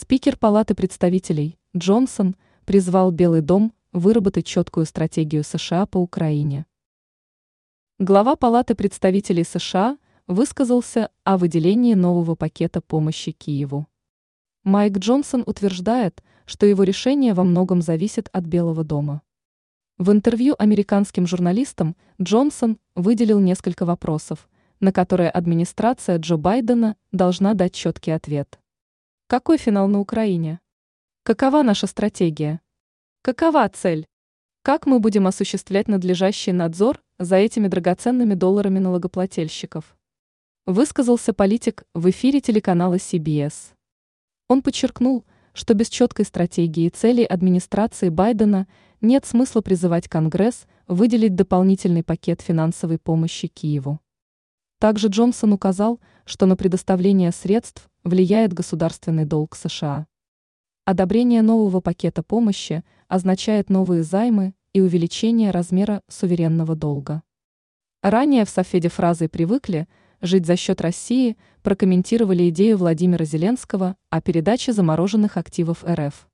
Спикер Палаты представителей Джонсон призвал Белый дом выработать четкую стратегию США по Украине. Глава Палаты представителей США высказался о выделении нового пакета помощи Киеву. Майк Джонсон утверждает, что его решение во многом зависит от Белого дома. В интервью американским журналистам Джонсон выделил несколько вопросов, на которые администрация Джо Байдена должна дать четкий ответ. Какой финал на Украине? Какова наша стратегия? Какова цель? Как мы будем осуществлять надлежащий надзор за этими драгоценными долларами налогоплательщиков? Высказался политик в эфире телеканала CBS. Он подчеркнул, что без четкой стратегии и целей администрации Байдена нет смысла призывать Конгресс выделить дополнительный пакет финансовой помощи Киеву. Также Джонсон указал, что на предоставление средств влияет государственный долг США. Одобрение нового пакета помощи означает новые займы и увеличение размера суверенного долга. Ранее в Софеде фразой «привыкли жить за счет России» прокомментировали идею Владимира Зеленского о передаче замороженных активов РФ.